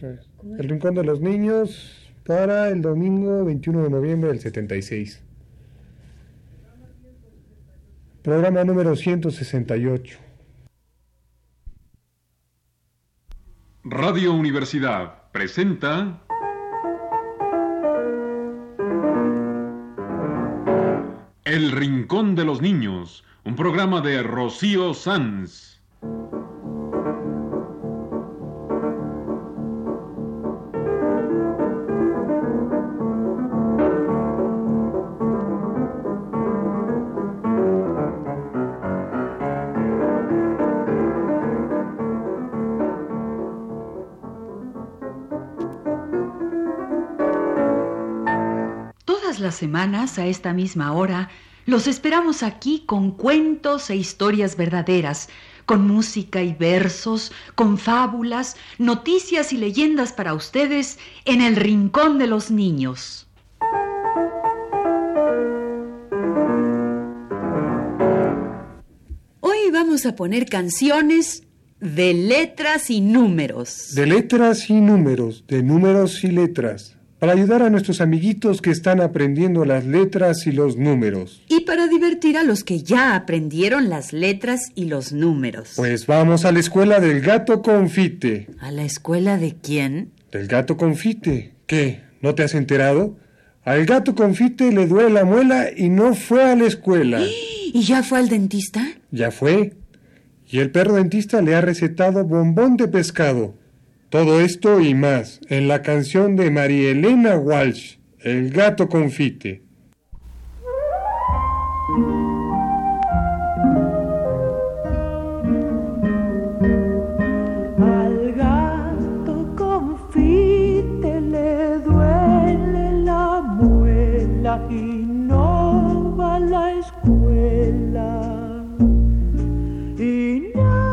El Rincón de los Niños para el domingo 21 de noviembre del 76. Programa número 168. Radio Universidad presenta El Rincón de los Niños, un programa de Rocío Sanz. Las semanas a esta misma hora los esperamos aquí con cuentos e historias verdaderas, con música y versos, con fábulas, noticias y leyendas para ustedes en el Rincón de los Niños. Hoy vamos a poner canciones de letras y números. De letras y números, de números y letras. Para ayudar a nuestros amiguitos que están aprendiendo las letras y los números. Y para divertir a los que ya aprendieron las letras y los números. Pues vamos a la escuela del Gato Confite. ¿A la escuela de quién? Del Gato Confite. ¿Qué? ¿No te has enterado? Al Gato Confite le duele la muela y no fue a la escuela. ¿Y ya fue al dentista? Ya fue. Y el perro dentista le ha recetado bombón de pescado. Todo esto y más en la canción de María Elena Walsh, El Gato Confite. Al gato confite le duele la muela y no va a la escuela. Y no.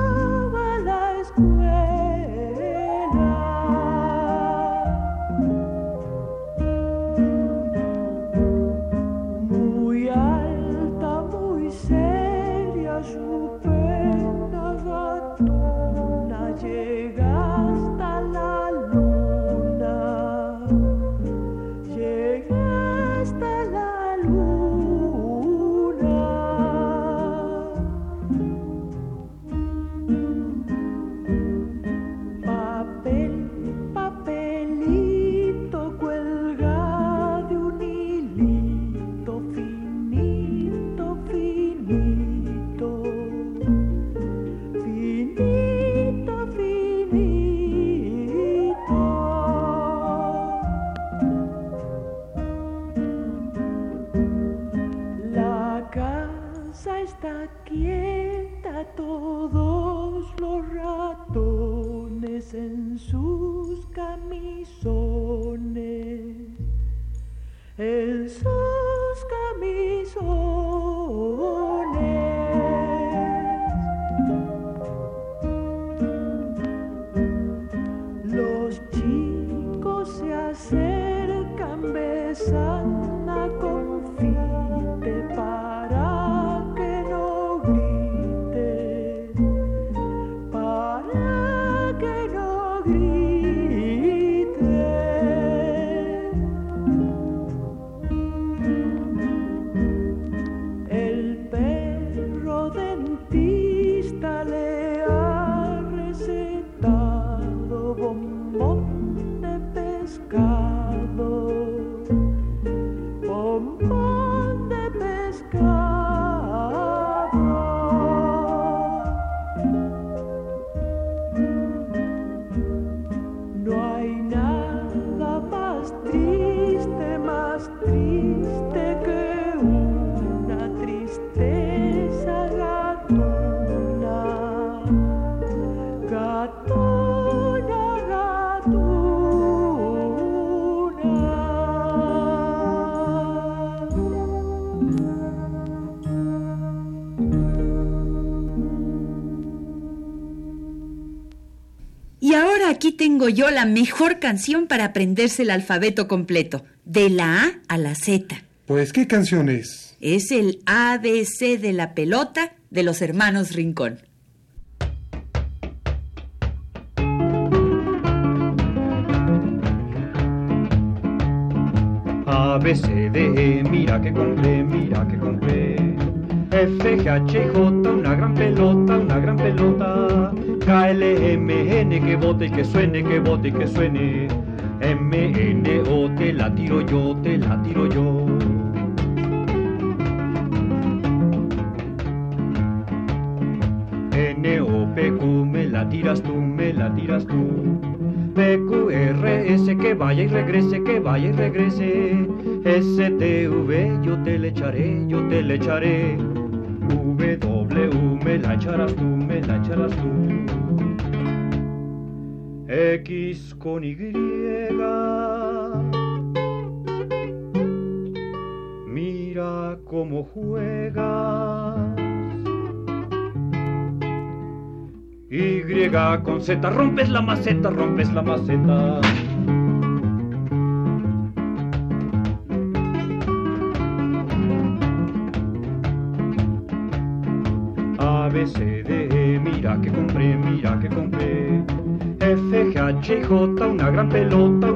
Tengo yo la mejor canción para aprenderse el alfabeto completo, de la A a la Z. Pues, ¿qué canción es? Es el ABC de la pelota de los hermanos Rincón. A, B, C, D, E, mira que compré. F, G, H, J, una gran pelota, una gran pelota. K, L, M, N, que bote y que suene, que bote y que suene. M, N, O, te la tiro yo, te la tiro yo. N, O, P, Q, me la tiras tú, me la tiras tú. PQRS, que vaya y regrese. STV, yo te le echaré, yo te le echaré. W, me la echarás tú, me la echarás tú. X con Y. Mira cómo juegas. Y con Z, rompes la maceta, rompes la maceta. A, B, C, D, E, mira que compré. F, G, H, J, una gran pelota.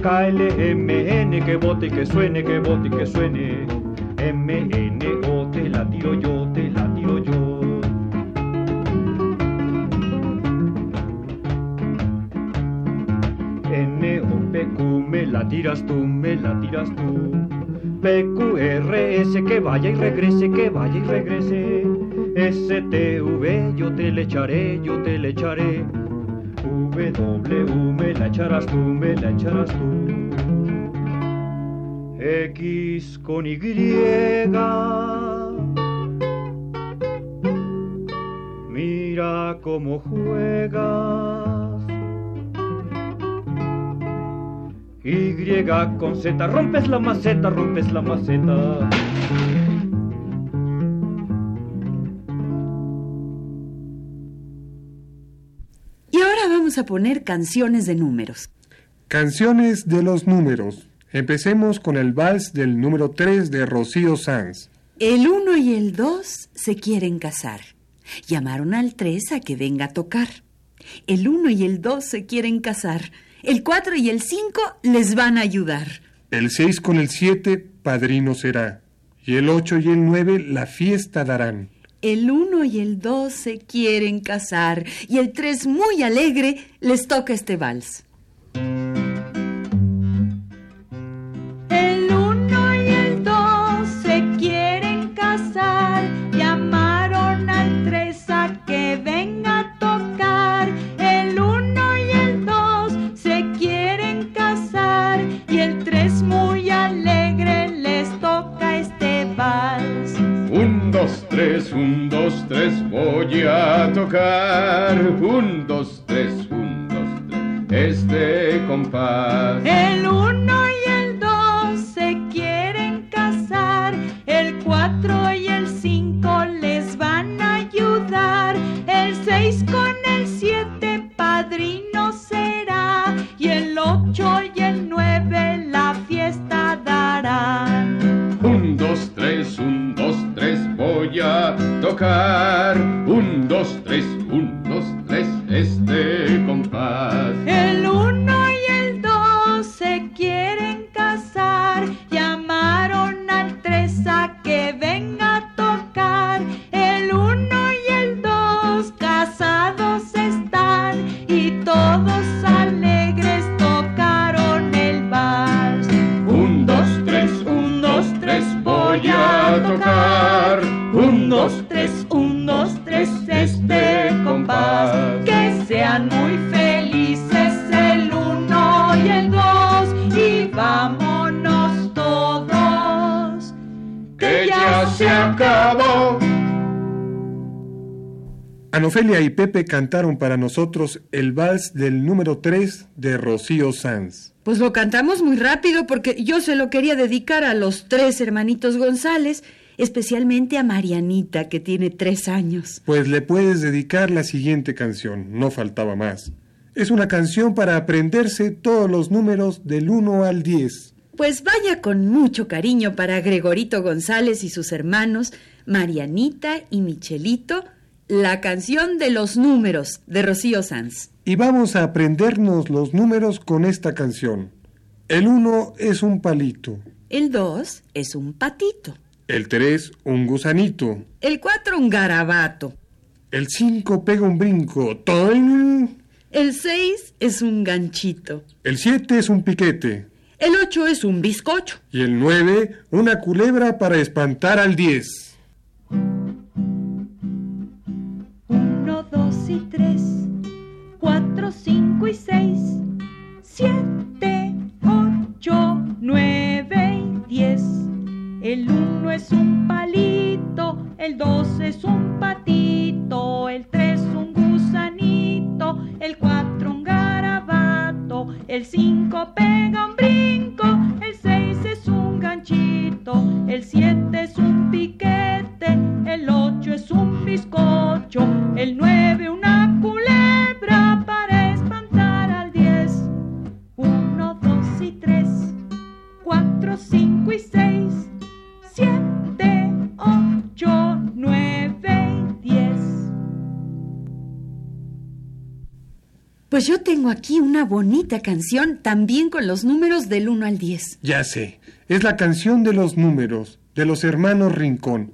K, L, M, N, que bote y que suene, que bote y que suene. M, N, O, te la tiro yo, te la tiro yo. Me la tiras tú, me la tiras tú. PQRS, que vaya y regrese. STV, yo te le echaré. W, me la echarás tú, me la echarás tú. X con Y. Mira cómo juegas. Y con Z, rompes la maceta, rompes la maceta. Y ahora vamos a poner canciones de números. Canciones de los números. Empecemos con el vals del número 3 de Rocío Sanz. El 1 y el 2 se quieren casar. Llamaron al 3 a que venga a tocar. El 1 y el 2 se quieren casar. El 4 y el 5 les van a ayudar. El 6 con el 7 padrino será. Y el 8 y el 9 la fiesta darán. El 1 y el 2 se quieren casar. Y el 3 muy alegre les toca este vals. Un, dos, tres, voy a tocar. Un, dos, tres, un, dos, tres, este compás. El uno y el dos se quieren casar. El 4 y el 5 les van a ayudar. El 6 con el 7 padrino será. Y el 8 y el 9 la fiesta darán. Un, dos, tres, un, dos, tres, voy a tocar. Un, dos, tres, este compás. El 1 y el 2 se quieren casar. Llamaron al 3 a que venga a tocar. El 1 y el 2 casados están y todos alegres tocaron el vals. Un, dos, tres, voy a tocar. Un, dos, tres, este compás. Que sean muy felices el 1 y el 2 y vámonos todos, que ya se acabó. Ana Ofelia y Pepe cantaron para nosotros el vals del número 3 de Rocío Sanz. Pues lo cantamos muy rápido porque yo se lo quería dedicar a los tres hermanitos González, especialmente a Marianita, que tiene 3 años. Pues le puedes dedicar la siguiente canción, no faltaba más. Es una canción para aprenderse todos los números del 1 al 10. Pues vaya con mucho cariño para Gregorito González y sus hermanos, Marianita y Michelito, la canción de los números de Rocío Sanz. Y vamos a aprendernos los números con esta canción. El 1 es un palito. El 2 es un patito. El 3, un gusanito. El 4, un garabato. El 5 pega un brinco. ¡Toin! El 6 es un ganchito. El 7 es un piquete. El 8 es un bizcocho. Y el 9, una culebra para espantar al 10. 1, 2 y 3, 4, 5 y 6, 7, 8, 9 y 10. El 1 es un palito, el 2 es un patito, el 3 un gusanito, el 4 un garabato, el 5 pega un brinco, el 6 es un ganchito, el 7 es un piquete, el 8 es un bizcocho, el 9 una culebra para espantar al 10. 1, 2 y 3, 4, 5 y 6. 7, 8, 9 y 10. Pues yo tengo aquí una bonita canción, también con los números del 1 al 10. Ya sé, es la canción de los números, de los hermanos Rincón.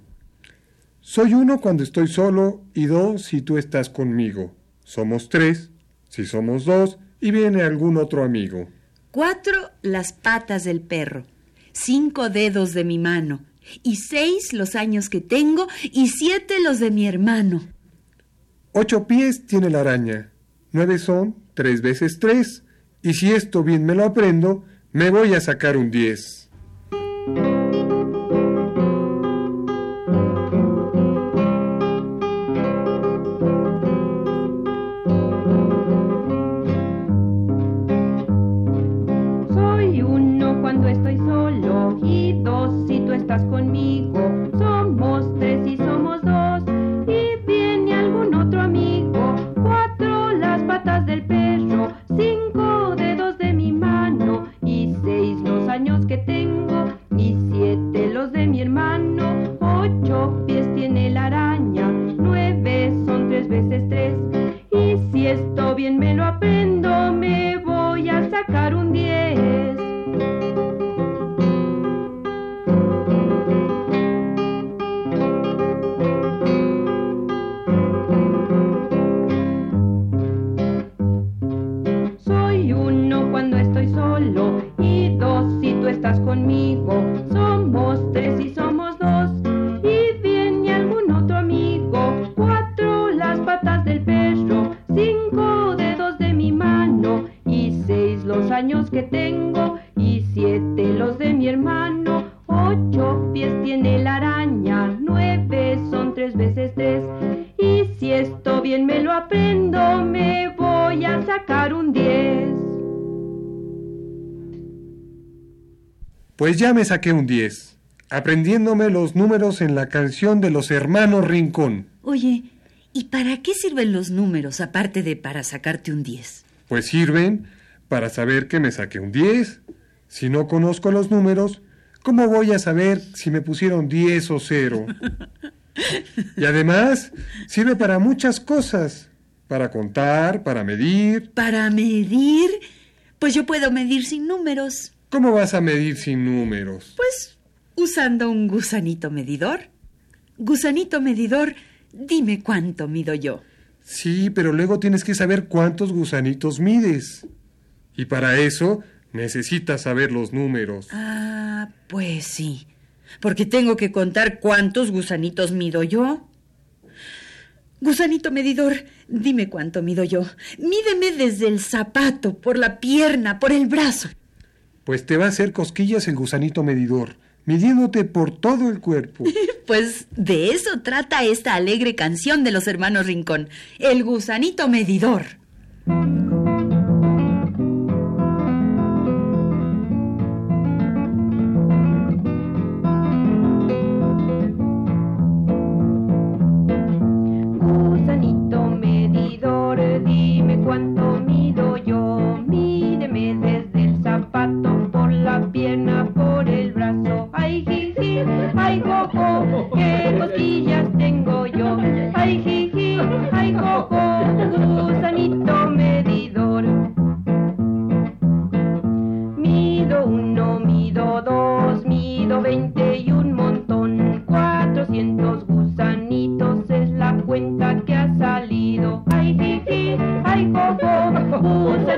Soy 1 cuando estoy solo y 2 si tú estás conmigo. Somos 3 si somos 2 y viene algún otro amigo. 4, las patas del perro. 5 dedos de mi mano. Y 6 los años que tengo y 7 los de mi hermano. 8 pies tiene la araña. 9 son 3 veces 3. Y si esto bien me lo aprendo, me voy a sacar un 10. Pues ya me saqué un 10, aprendiéndome los números en la canción de los hermanos Rincón. Oye, ¿y para qué sirven los números, aparte de para sacarte un 10? Pues sirven para saber que me saqué un 10. Si no conozco los números, ¿cómo voy a saber si me pusieron 10 o 0? Y además, sirve para muchas cosas. Para contar, para medir. ¿Para medir? Pues yo puedo medir sin números. ¿Cómo vas a medir sin números? Pues usando un gusanito medidor. Gusanito medidor, dime cuánto mido yo. Sí, pero luego tienes que saber cuántos gusanitos mides. Y para eso necesitas saber los números. Ah, pues sí. Porque tengo que contar cuántos gusanitos mido yo. Gusanito medidor, dime cuánto mido yo. Mídeme desde el zapato, por la pierna, por el brazo. Pues te va a hacer cosquillas el gusanito medidor, midiéndote por todo el cuerpo. Pues de eso trata esta alegre canción de los hermanos Rincón, el gusanito medidor. Gusanito medidor.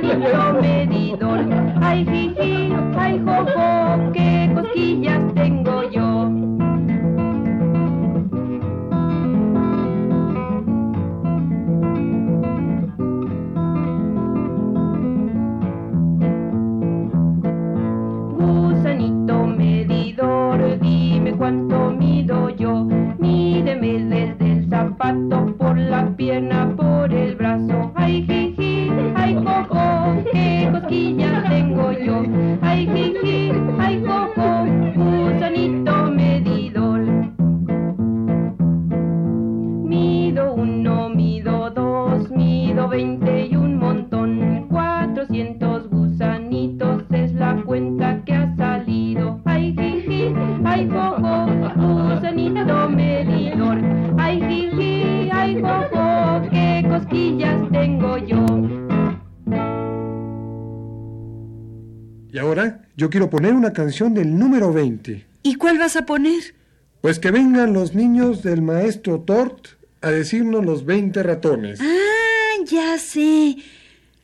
yo medidor. Ay, jiji, ay, jojo, qué cosquillas tengo yo. Gusanito medidor, dime cuánto mido yo. Mídeme desde el zapato, por la pierna, por el brazo. Ay, jiji, ay, jojo, qué cosquillas tengo yo. Ay, jiji, ay, jojo, gusanito medidor. Mido 1, mido 2, mido 20 y un montón. 400 gusanitos es la cuenta que ha salido. Ay, jiji, ay, jojo, gusanito medidor. Ay, jiji, ay, jojo, qué cosquillas tengo yo. Y ahora yo quiero poner una canción del número 20. ¿Y cuál vas a poner? Pues que vengan los niños del maestro Tort a decirnos los 20 ratones. Ah, ya sé.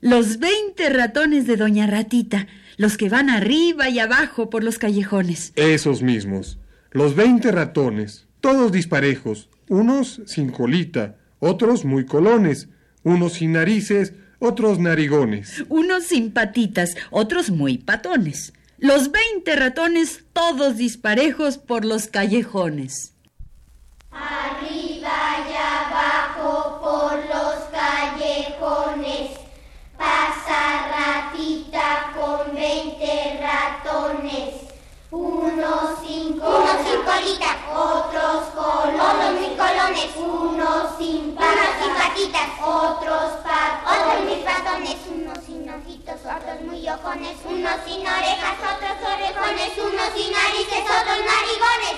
Los 20 ratones de Doña Ratita. Los que van arriba y abajo por los callejones. Esos mismos. Los 20 ratones. Todos disparejos. Unos sin colita, otros muy colones. Unos sin narices, otros narigones. Unos sin patitas, otros muy patones. Los 20 ratones, todos disparejos por los callejones. Arriba y abajo por los callejones. Pasa Ratita con 20 ratones. Unos sin colita, otros colones, muy colones. Unos sin patitas, otros patones, otros muy patones. Unos sin ojitos, otros muy ojones. Unos sin orejas, otros orejones. Unos sin narices, otros narigones.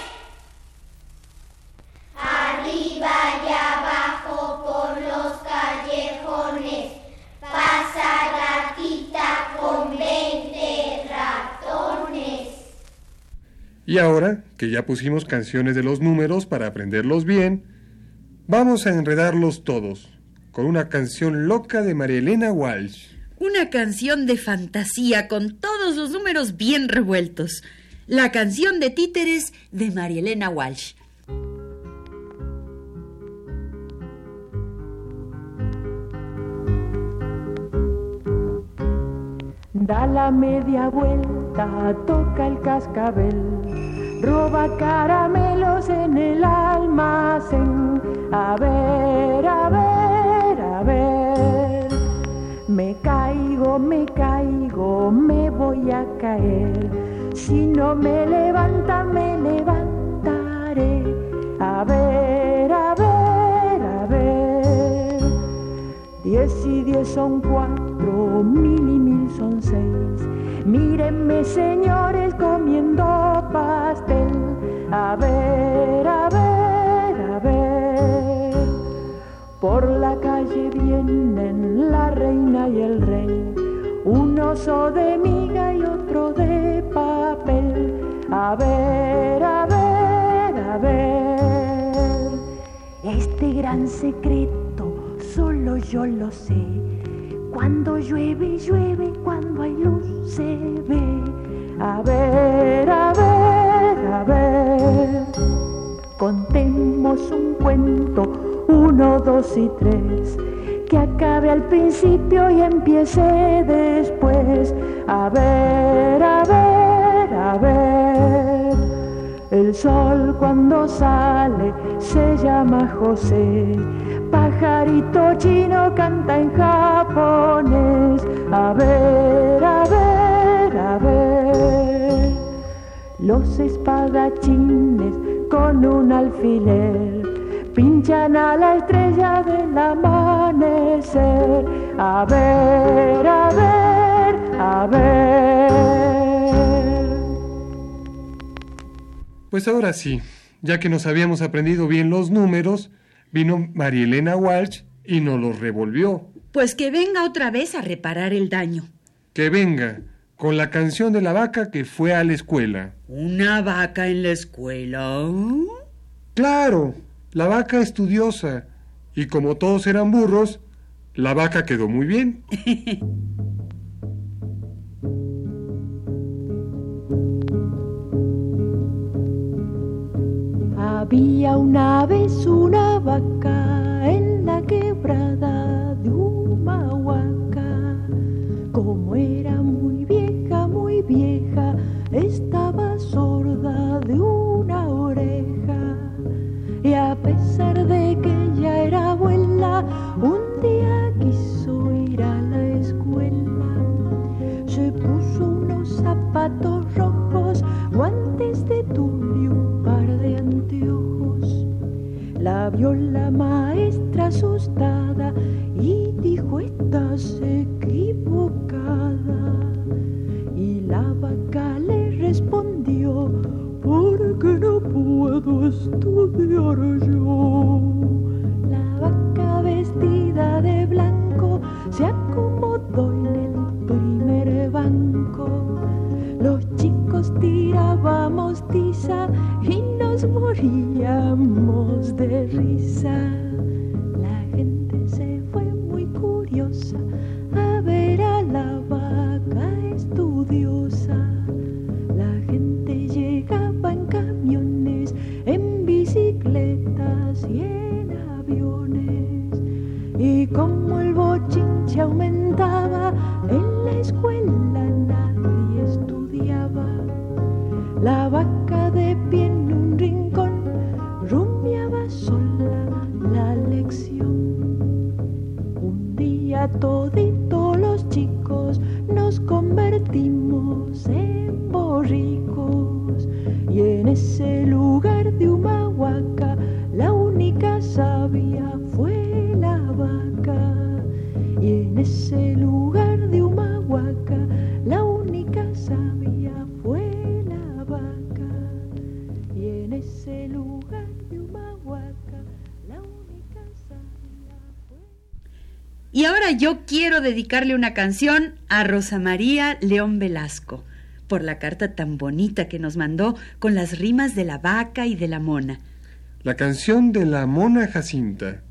Arriba y abajo por los callejones, pasa Ratita con 20 ratones. Y ahora que ya pusimos canciones de los números para aprenderlos bien, vamos a enredarlos todos con una canción loca de María Elena Walsh. Una canción de fantasía con todos los números bien revueltos. La canción de títeres de María Elena Walsh. Da la media vuelta, toca el cascabel, roba caramelos en el almacén. A ver, a ver, a ver, me caigo, me voy a caer. Si no me levanta, me levantaré. A ver, a ver, a ver, 10 y 10 son 4, 1000 y 1000 son 6. Mírenme, señores, comiendo pastel. A ver, a ver, a ver. Por la calle vienen la reina y el rey, un oso de miga y otro de papel. A ver, a ver, a ver. Este gran secreto solo yo lo sé. Cuando llueve, llueve, cuando hay luz se ve. A ver, a ver, a ver. Contemos un cuento, 1, 2 y 3, que acabe al principio y empiece después. A ver, a ver, a ver. El sol cuando sale se llama José. Pajarito chino canta en japonés. A ver, a ver, a ver. Los espadachines con un alfiler pinchan a la estrella del amanecer. A ver, a ver, a ver. Pues ahora sí, ya que nos habíamos aprendido bien los números, vino María Elena Walsh y nos los revolvió. Pues que venga otra vez a reparar el daño. Que venga, con la canción de la vaca que fue a la escuela. ¿Una vaca en la escuela? Claro, la vaca estudiosa. Y como todos eran burros, la vaca quedó muy bien. Había una vez una vaca en la quebrada de Humahuaca. Como era muy vieja, estaba sorda de una oreja. Y a pesar de que ya era abuela, un día quiso ir a la escuela. Se puso unos zapatos rojos, guantes de tul y un par de anteojos. La vio la maestra asustada y dijo: estás equivocada. Y la vaca le respondió: porque no puedo estudiar yo. La vaca vestida de blanco se acomodó en el primer banco. Los chicos tirábamos tiza y nos moríamos de risa. La gente se fue muy curiosa a ver a la vaca estudiosa. La gente llegaba en camiones, en bicicletas y en aviones. Y como el bochinche aumentaba, en la escuela nadie estudiaba. La vaca de pie en un rincón rumiaba sola la lección. Un día toditos los chicos nos convertimos en borricos, y en ese lugar de Humahuaca la única sabia fue la vaca. Y en ese lugar de Humahuaca la única sabia fue la vaca. Y en ese lugar de Humahuaca la única sabia fue... Y ahora yo quiero dedicarle una canción a Rosa María León Velasco, por la carta tan bonita que nos mandó con las rimas de la vaca y de la mona. La canción de la mona Jacinta,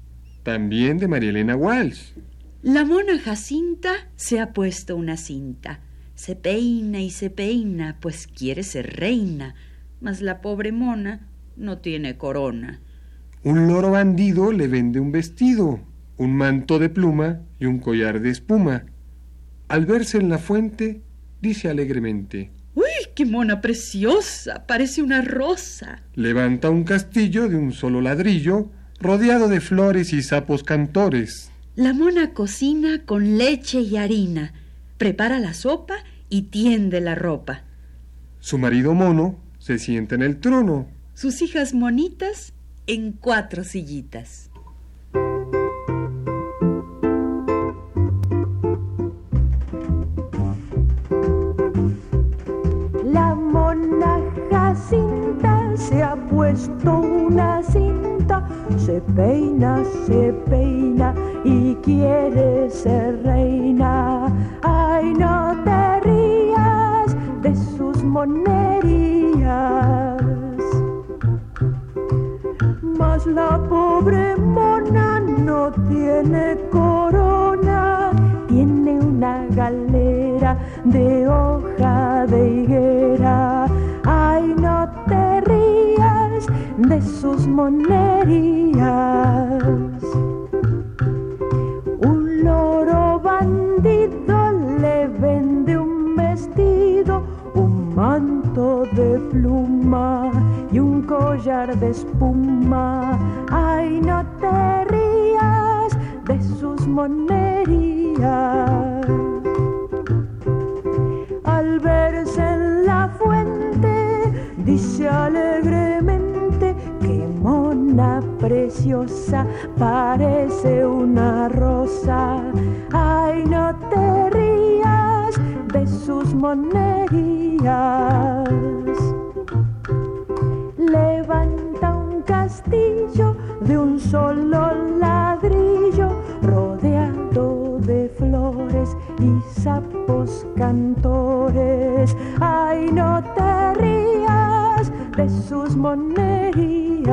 también de María Elena Walsh. La mona Jacinta se ha puesto una cinta, se peina, pues quiere ser reina, mas la pobre mona no tiene corona. Un loro bandido le vende un vestido, un manto de pluma y un collar de espuma. Al verse en la fuente, dice alegremente: ¡uy, qué mona preciosa! Parece una rosa. Levanta un castillo de un solo ladrillo, rodeado de flores y sapos cantores. La mona cocina con leche y harina, prepara la sopa y tiende la ropa. Su marido mono se sienta en el trono, sus hijas monitas en 4 sillitas. Se ha puesto una cinta, se peina y quiere ser reina. Ay, no te rías de sus monerías. Mas la pobre mona no tiene corona, tiene una galera de hoja de higuera. Ay, no te rías de sus monerías. Un loro bandido le vende un vestido, un manto de pluma y un collar de espuma. Ay, no te rías de sus monerías. Al verse en la fuente, dice alegremente: qué mona preciosa, parece una rosa. Ay, no te rías de sus monerías. Levanta un castillo de un solo ladrillo, rodeado de flores y sapos cantores. Ay, no te rías de sus monerías.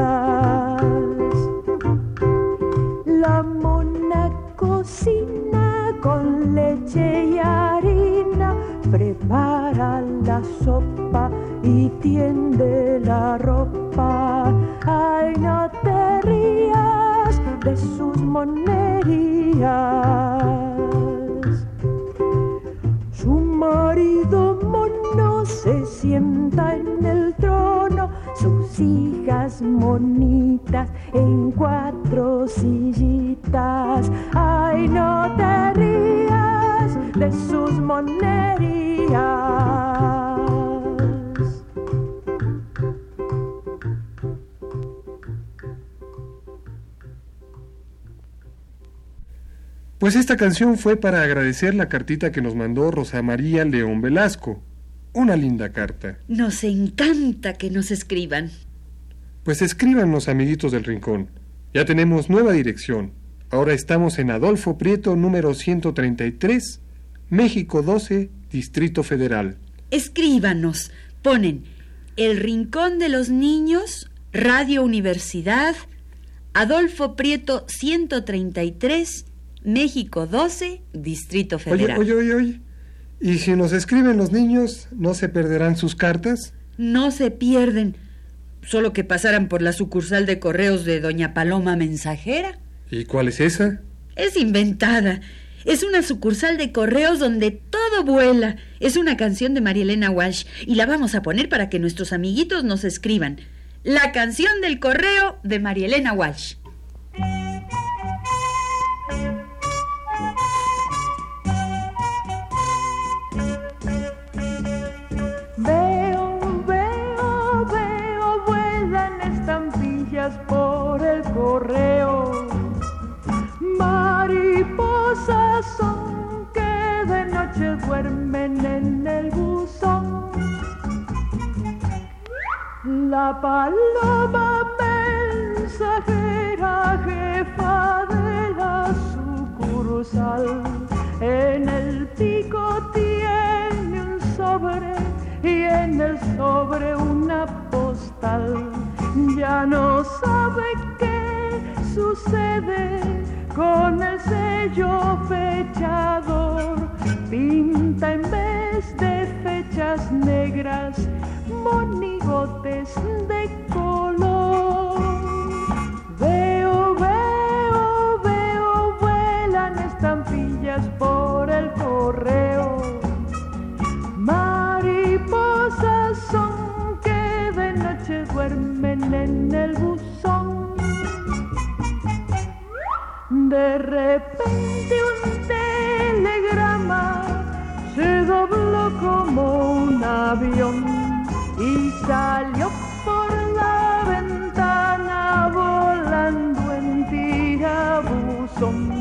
La mona cocina con leche y harina, prepara la sopa y tiende la ropa. Ay, de sus monerías. Su marido mono se sienta en el trono, sus hijas monitas en cuatro sillitas. Ay, no te rías de sus monerías. Pues esta canción fue para agradecer la cartita que nos mandó Rosa María León Velasco. Una linda carta. Nos encanta que nos escriban. Pues escríbanos, amiguitos del Rincón. Ya tenemos nueva dirección. Ahora estamos en Adolfo Prieto, número 133, México 12, Distrito Federal. Escríbanos. Ponen El Rincón de los Niños, Radio Universidad, Adolfo Prieto 133, México 12, Distrito Federal. Oye. ¿Y si nos escriben los niños, no se perderán sus cartas? No se pierden, solo que pasaran por la sucursal de correos de Doña Paloma Mensajera. ¿Y cuál es esa? Es inventada. Es una sucursal de correos donde todo vuela. Es una canción de María Elena Walsh y la vamos a poner para que nuestros amiguitos nos escriban. La canción del correo de María Elena Walsh. Por el correo, mariposas son que de noche duermen en el buzón. La paloma mensajera, jefa de la sucursal, en el pico tiene un sobre y en el sobre una postal. Ya no sabe qué sucede con el sello fechador. Pinta en vez de fechas negras, monigotes de color. Veo, vuelan estampillas por el correo. Mariposas son que de noche duermen en el buzón. De repente un telegrama se dobló como un avión y salió por la ventana volando en tirabuzón.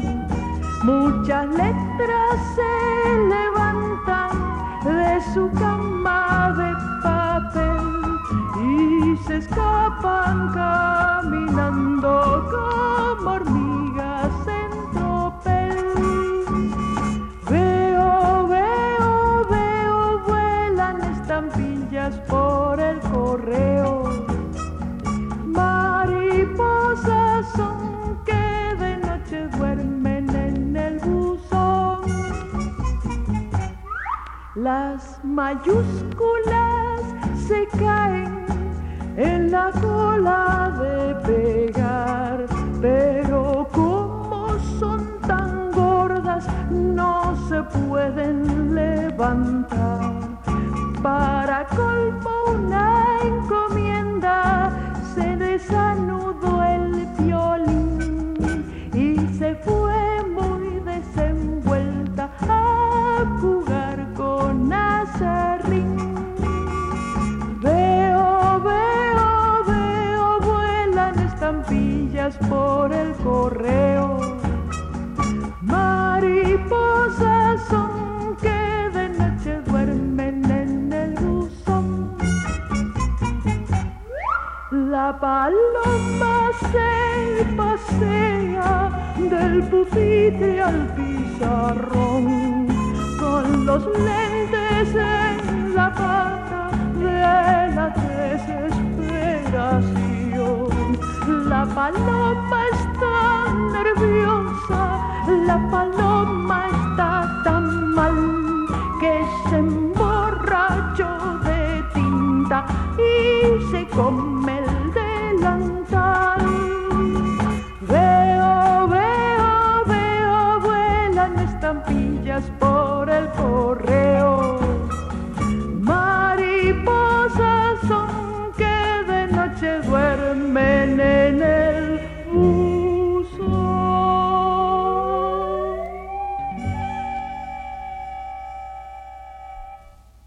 Muchas letras se levantan de su cama de papel y se escapan caminando como hormigas en tropel. Veo, vuelan estampillas por el correo. Mariposas son que de noche duermen en el buzón. Las mayúsculas se caen en la cola de pegar, pero como son tan gordas no se pueden levantar. Para colmo una encomienda se desanudó el violín y se fue muy desenvuelta a jugar con azarrín. Por el correo, mariposas son que de noche duermen en el buzón. La paloma se pasea del pupitre al pizarrón, con los lentes en la pata de la desesperación. La paloma está nerviosa, la paloma está tan mal que se emborrachó de tinta y se come el delantal. Veo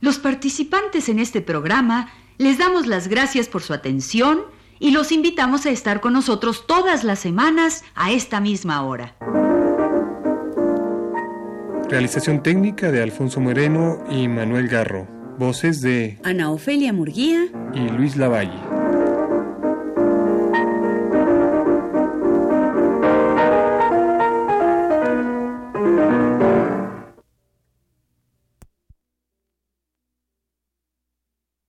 Los participantes en este programa les damos las gracias por su atención y los invitamos a estar con nosotros todas las semanas a esta misma hora. Realización técnica de Alfonso Moreno y Manuel Garro. Voces de Ana Ofelia Murguía y Luis Lavalle.